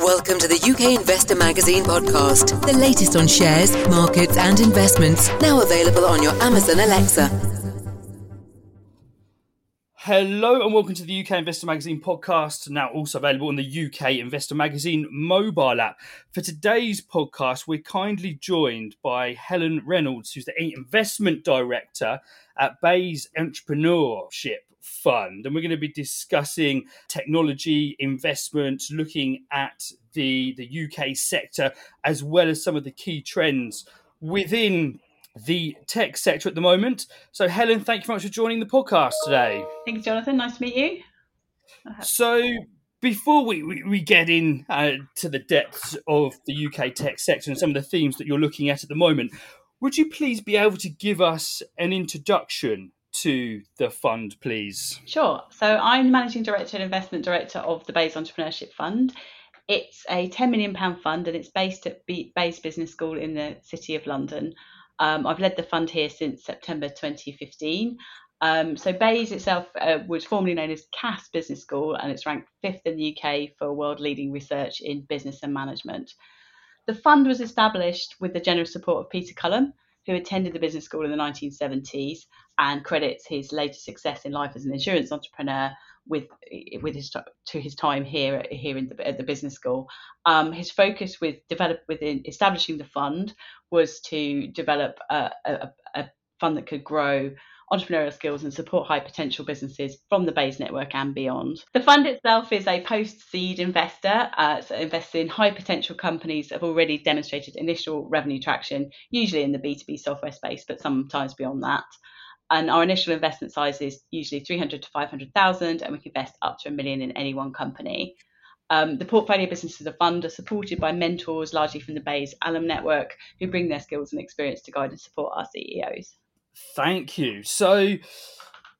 Welcome to the UK Investor Magazine podcast, the latest on shares, markets and investments, now available on your Amazon Alexa. Hello and welcome to the UK Investor Magazine podcast, now also available on the UK Investor Magazine mobile app. For today's podcast, we're kindly joined by Helen Reynolds, who's the Investment Director at Bayes Entrepreneurship Fund, and we're going to be discussing technology investment, looking at the UK sector, as well as some of the key trends within the tech sector at the moment. So Helen, thank you very much for joining the podcast today. Thanks, Jonathan. Nice to meet you. So before we get in to the depths of the UK tech sector and some of the themes that you're looking at the moment, would you please be able to give us an introduction to the fund, please? Sure. So I'm Managing Director and Investment Director of the Bayes Entrepreneurship Fund. It's a £10 million fund and it's based at Bayes Business School in the City of London. I've led the fund here since September 2015. So Bayes itself was formerly known as Cass Business School, and it's ranked 5th in the UK for world-leading research in business and management. The fund was established with the generous support of Peter Cullum, who attended the business school in the 1970s and credits his later success in life as an insurance entrepreneur with his time here at the business school. His focus within establishing the fund was to develop a fund that could grow entrepreneurial skills and support high potential businesses from the Bayes network and beyond. The fund itself is a post-seed investor, so invests in high potential companies that have already demonstrated initial revenue traction, usually in the B2B software space, but sometimes beyond that. And our initial investment size is usually 300 to 500,000, and we can invest up to $1 million in any one company. The portfolio businesses of the fund are supported by mentors, largely from the Bayes alum network, who bring their skills and experience to guide and support our CEOs. Thank you. So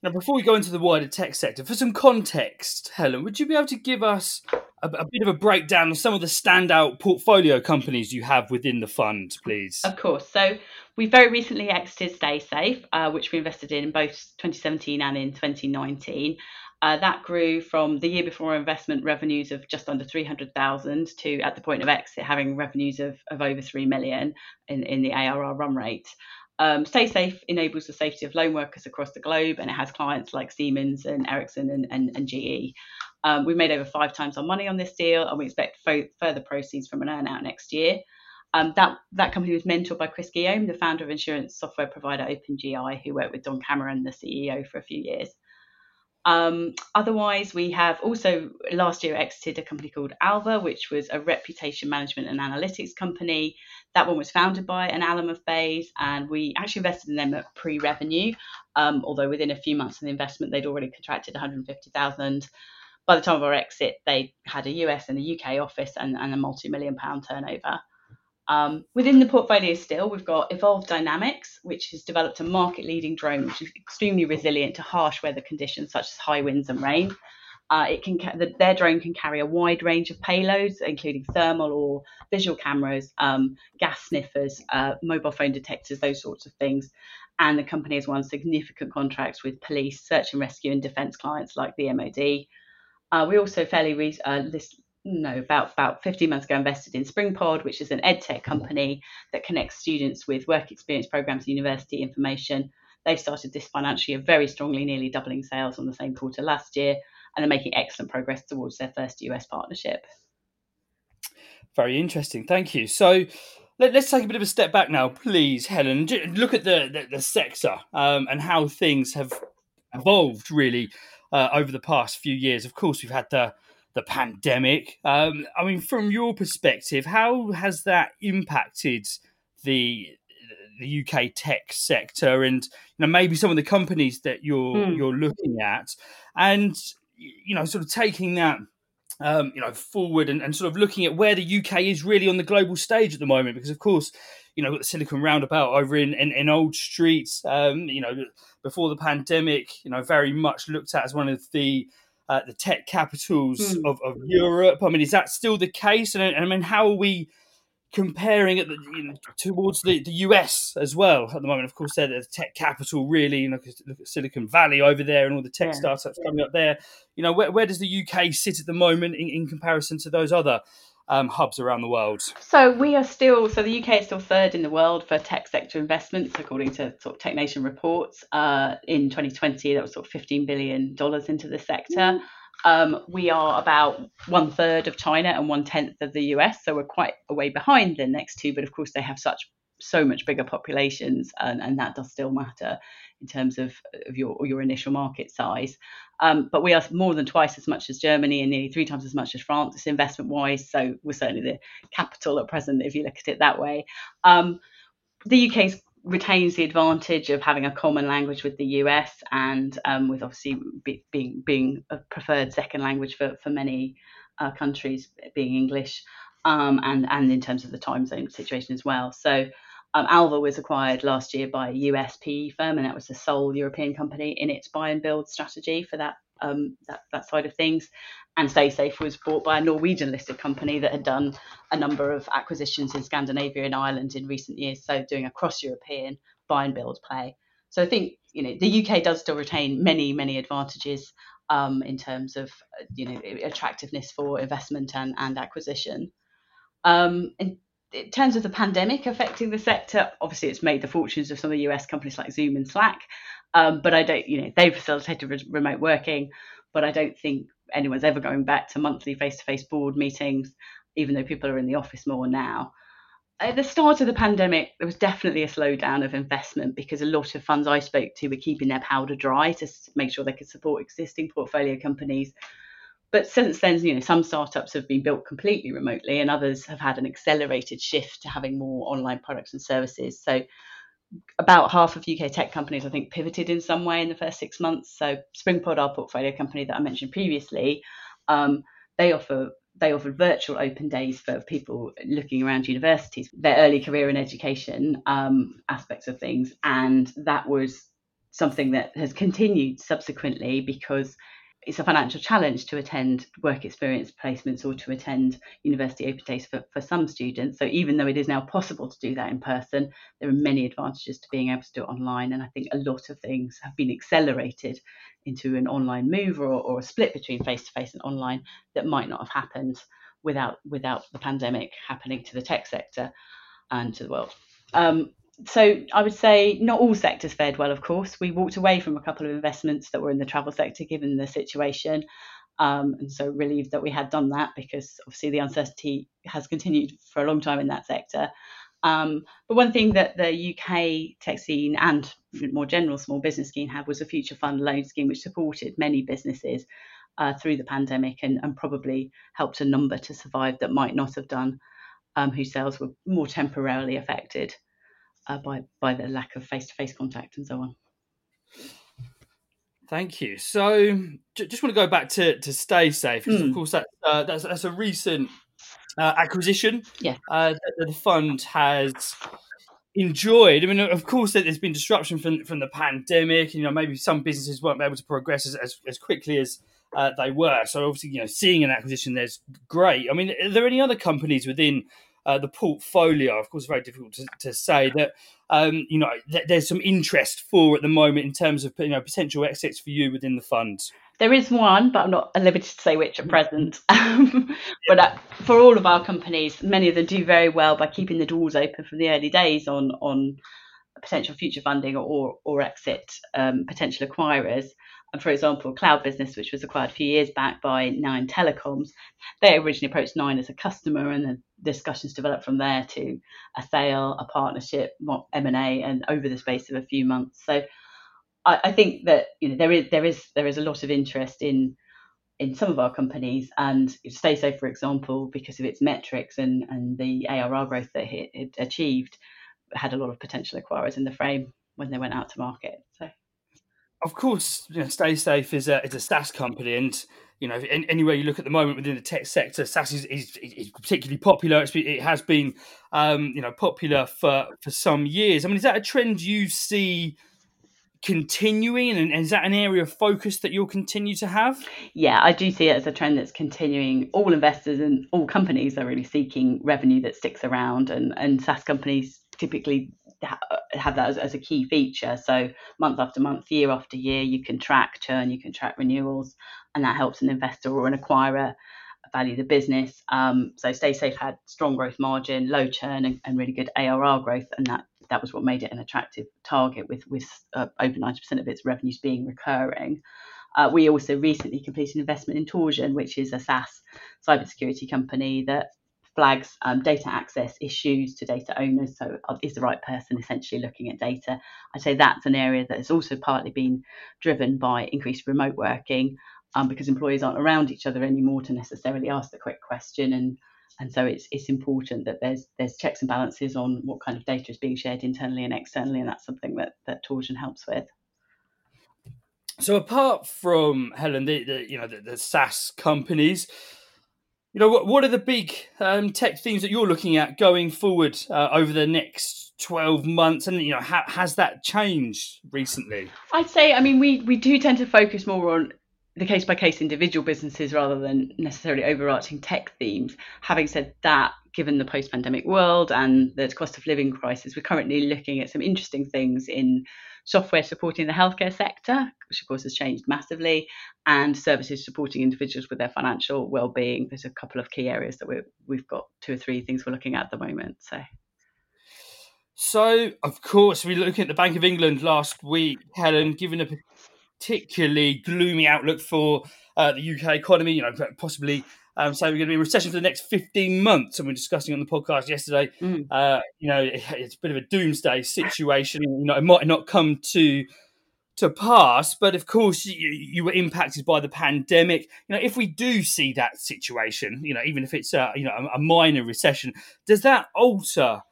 now, before we go into the wider tech sector, for some context, Helen, would you be able to give us a bit of a breakdown of some of the standout portfolio companies you have within the fund, please? Of course. So we very recently exited Stay Safe, which we invested in both 2017 and in 2019. That grew from the year before investment revenues of just under 300,000 to, at the point of exit, having revenues of over 3 million in the ARR run rate. Stay Safe enables the safety of loan workers across the globe, and it has clients like Siemens and Ericsson and GE. We've made over 5 times our money on this deal, and we expect further proceeds from an earn-out next year. That company was mentored by Chris Guillaume, the founder of insurance software provider OpenGI, who worked with Don Cameron, the CEO, for a few years. Otherwise, we have also last year exited a company called Alva, which was a reputation management and analytics company. That one was founded by an alum of Bayes, and we actually invested in them at pre-revenue, although within a few months of the investment, they'd already contracted $150,000. By the time of our exit, they had a US and a UK office and a multi-million pound turnover. Within the portfolio still, we've got Evolve Dynamics, which has developed a market-leading drone which is extremely resilient to harsh weather conditions such as high winds and rain. Their drone can carry a wide range of payloads, including thermal or visual cameras, gas sniffers, mobile phone detectors, those sorts of things. And the company has won significant contracts with police, search and rescue and defence clients like the MOD. We also about 15 months ago invested in Springpod, which is an edtech company that connects students with work experience programs, university information. They started this financial year very strongly, nearly doubling sales on the same quarter last year, and they're making excellent progress towards their first US partnership. Very interesting. Thank you. So let's take a bit of a step back now, please, Helen. Look at the sector and how things have evolved really over the past few years. Of course, we've had the pandemic. I mean, from your perspective, how has that impacted the UK tech sector, and maybe some of the companies that you're looking at, and sort of taking that forward and sort of looking at where the UK is really on the global stage at the moment? Because of course, got the Silicon Roundabout over in Old Street. Before the pandemic, very much looked at as one of the tech capitals of Europe. I mean, is that still the case? And I mean, how are we comparing it towards the US as well at the moment? Of course, they're the tech capital, really. Look at Silicon Valley over there and all the tech startups coming up there. Where does the UK sit at the moment in comparison to those other hubs around the world? So we are still, so the UK is still third in the world for tech sector investments, according to sort of Tech Nation reports. In 2020, that was sort of $15 billion into the sector. We are about 1/3 of China and 1/10 of the US. So we're quite a way behind the next two, but of course they have so much bigger populations, and that does still matter in terms of your initial market size. But we are more than twice as much as Germany and nearly 3 times as much as France investment wise. So we're certainly the capital at present, if you look at it that way. The UK's retains the advantage of having a common language with the US and with obviously being a preferred second language for many countries, being English, and in terms of the time zone situation as well. So Alva was acquired last year by a US PE firm, and that was the sole European company in its buy and build strategy for that side of things. And Stay Safe was bought by a Norwegian listed company that had done a number of acquisitions in Scandinavia and Ireland in recent years, so doing a cross-European buy and build play. So I think, you know, the UK does still retain many, many advantages in terms of, you know, attractiveness for investment and acquisition. In terms of the pandemic affecting the sector, obviously it's made the fortunes of some of the US companies like Zoom and Slack, but I don't, you know, they facilitated remote working, but I don't think anyone's ever going back to monthly face-to-face board meetings, even though people are in the office more now. At the start of the pandemic, there was definitely a slowdown of investment because a lot of funds I spoke to were keeping their powder dry to make sure they could support existing portfolio companies. But since then, you know, some startups have been built completely remotely and others have had an accelerated shift to having more online products and services. So about half of UK tech companies, I think, pivoted in some way in the first 6 months. So Springpod, our portfolio company that I mentioned previously, they offered virtual open days for people looking around universities, their early career and education aspects of things. And that was something that has continued subsequently because it's a financial challenge to attend work experience placements or to attend university open days for some students. So even though it is now possible to do that in person, there are many advantages to being able to do it online. And I think a lot of things have been accelerated into an online move or a split between face-to-face and online that might not have happened without the pandemic happening to the tech sector and to the world. So I would say not all sectors fared well, of course. We walked away from a couple of investments that were in the travel sector, given the situation. And so relieved that we had done that because obviously the uncertainty has continued for a long time in that sector. But one thing that the UK tech scene and more general small business scheme had was a future fund loan scheme, which supported many businesses through the pandemic and probably helped a number to survive that might not have done, whose sales were more temporarily affected by the lack of face-to-face contact and so on. Thank you. So just want to go back to Stay Safe, because of course that's a recent acquisition that the fund has enjoyed. I mean, of course, there's been disruption from the pandemic. You know, maybe some businesses weren't able to progress as quickly as they were. So obviously, you know, seeing an acquisition there's great. I mean, are there any other companies within the portfolio, of course, very difficult to say, that you know, there's some interest for at the moment in terms of, you know, potential exits for you within the fund? There is one, but I'm not limited to say which at present. But for all of our companies, many of them do very well by keeping the doors open from the early days on potential future funding or exit potential acquirers. And for example, Cloud Business, which was acquired a few years back by Nine Telecoms, they originally approached Nine as a customer, and the discussions developed from there to a sale, a partnership, M&A, and over the space of a few months. So I think that, you know, there is a lot of interest in some of our companies, and Stay Safe, for example, because of its metrics and the ARR growth that it achieved, had a lot of potential acquirers in the frame when they went out to market. So, of course, you know, Stay Safe is a SaaS company, and you know, anywhere you look at the moment within the tech sector, SaaS is particularly popular. It has been, you know, popular for some years. I mean, is that a trend you see continuing, and is that an area of focus that you'll continue to have? Yeah, I do see it as a trend that's continuing. All investors and all companies are really seeking revenue that sticks around, and SaaS companies typically have that as a key feature. So month after month, year after year, you can track churn, you can track renewals, and that helps an investor or an acquirer value the business. So Stay Safe had strong growth margin, low churn, and really good ARR growth, and that was what made it an attractive target, with over 90% of its revenues being recurring. We also recently completed an investment in Torsion, which is a SaaS cybersecurity company that flags data access issues to data owners. So is the right person essentially looking at data? I'd say that's an area that has also partly been driven by increased remote working, because employees aren't around each other anymore to necessarily ask the quick question. And so it's important that there's checks and balances on what kind of data is being shared internally and externally, and that's something that Torsion helps with. So apart from Helen, the SaaS companies, what are the big tech themes that you're looking at going forward over the next 12 months, and has that changed recently? I'd say, we do tend to focus more on the case-by-case individual businesses rather than necessarily overarching tech themes. Having said that, given the post-pandemic world and the cost of living crisis, we're currently looking at some interesting things in software supporting the healthcare sector, which of course has changed massively, and services supporting individuals with their financial well-being. There's a couple of key areas that we've got 2 or 3 things we're looking at the moment. So of course, we looked at the Bank of England last week, Helen, given a particularly gloomy outlook for the UK economy, possibly so we're going to be in recession for the next 15 months. And we're discussing on the podcast yesterday, it's a bit of a doomsday situation. It might not come to pass. But of course, you were impacted by the pandemic. If we do see that situation, even if it's a minor recession, does that alter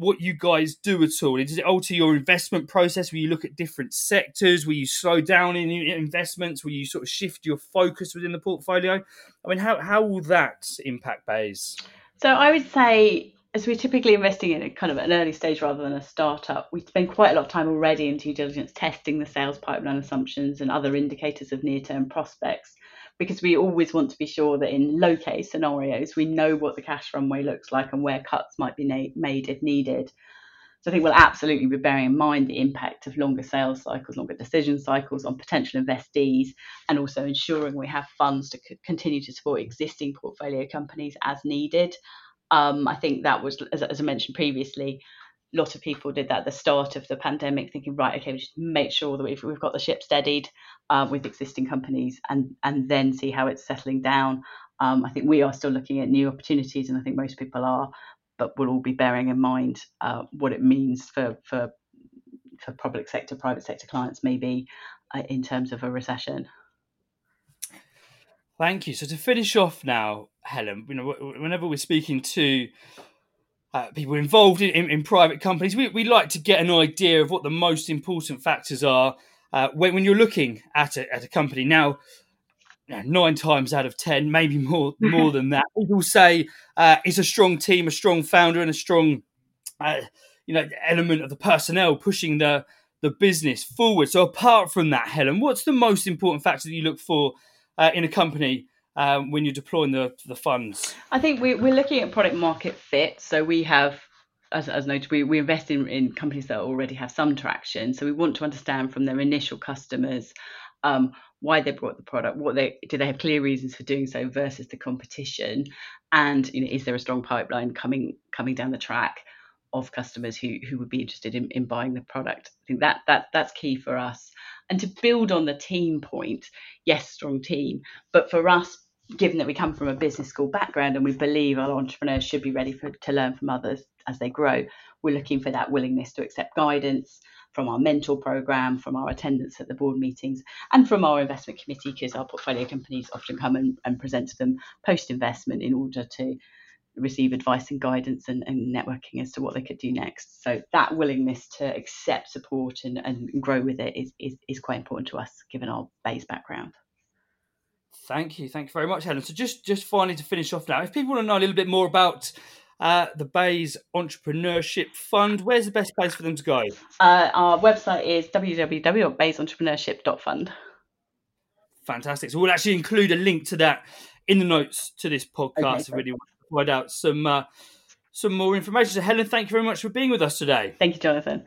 what you guys do at all? Does it alter your investment process? Will you look at different sectors? Will you slow down in investments? Will you sort of shift your focus within the portfolio? How will that impact Bayes? So I would say, as we're typically investing in a kind of an early stage rather than a startup, we spend quite a lot of time already in due diligence testing the sales pipeline assumptions and other indicators of near-term prospects, because we always want to be sure that in low case scenarios, we know what the cash runway looks like and where cuts might be made if needed. So I think we'll absolutely be bearing in mind the impact of longer sales cycles, longer decision cycles on potential investees, and also ensuring we have funds to continue to support existing portfolio companies as needed. I think that was, as I mentioned previously, a lot of people did that at the start of the pandemic, thinking, right, okay, we should make sure that we've got the ship steadied with existing companies and then see how it's settling down. I think we are still looking at new opportunities, and I think most people are, but we'll all be bearing in mind what it means for public sector, private sector clients, maybe in terms of a recession. Thank you. So to finish off now, Helen, whenever we're speaking to people involved in private companies, we like to get an idea of what the most important factors are when you're looking at a company. Now, 9 times out of 10, maybe more than that, people say it's a strong team, a strong founder, and a strong element of the personnel pushing the business forward. So apart from that, Helen, what's the most important factor that you look for in a company when you're deploying the funds? I think we're looking at product market fit. So we have, as noted, we invest in companies that already have some traction. So we want to understand from their initial customers why they brought the product, do they have clear reasons for doing so versus the competition, and is there a strong pipeline coming down the track of customers who would be interested in buying the product. I think that's key for us. And to build on the team point, yes, strong team, but for us, given that we come from a business school background and we believe our entrepreneurs should be ready to learn from others as they grow, we're looking for that willingness to accept guidance from our mentor program, from our attendance at the board meetings, and from our investment committee, because our portfolio companies often come and present to them post-investment in order to receive advice and guidance and networking as to what they could do next. So that willingness to accept support and grow with it is quite important to us, given our Bayes background. Thank you very much, Helen. So just finally to finish off now, if people want to know a little bit more about the Bayes Entrepreneurship Fund, where's the best place for them to go? Our website is www.bayesentrepreneurship.fund. Fantastic. So we'll actually include a link to that in the notes to this podcast. Okay, provide out some more information. So Helen, thank you very much for being with us today. Thank you, Jonathan.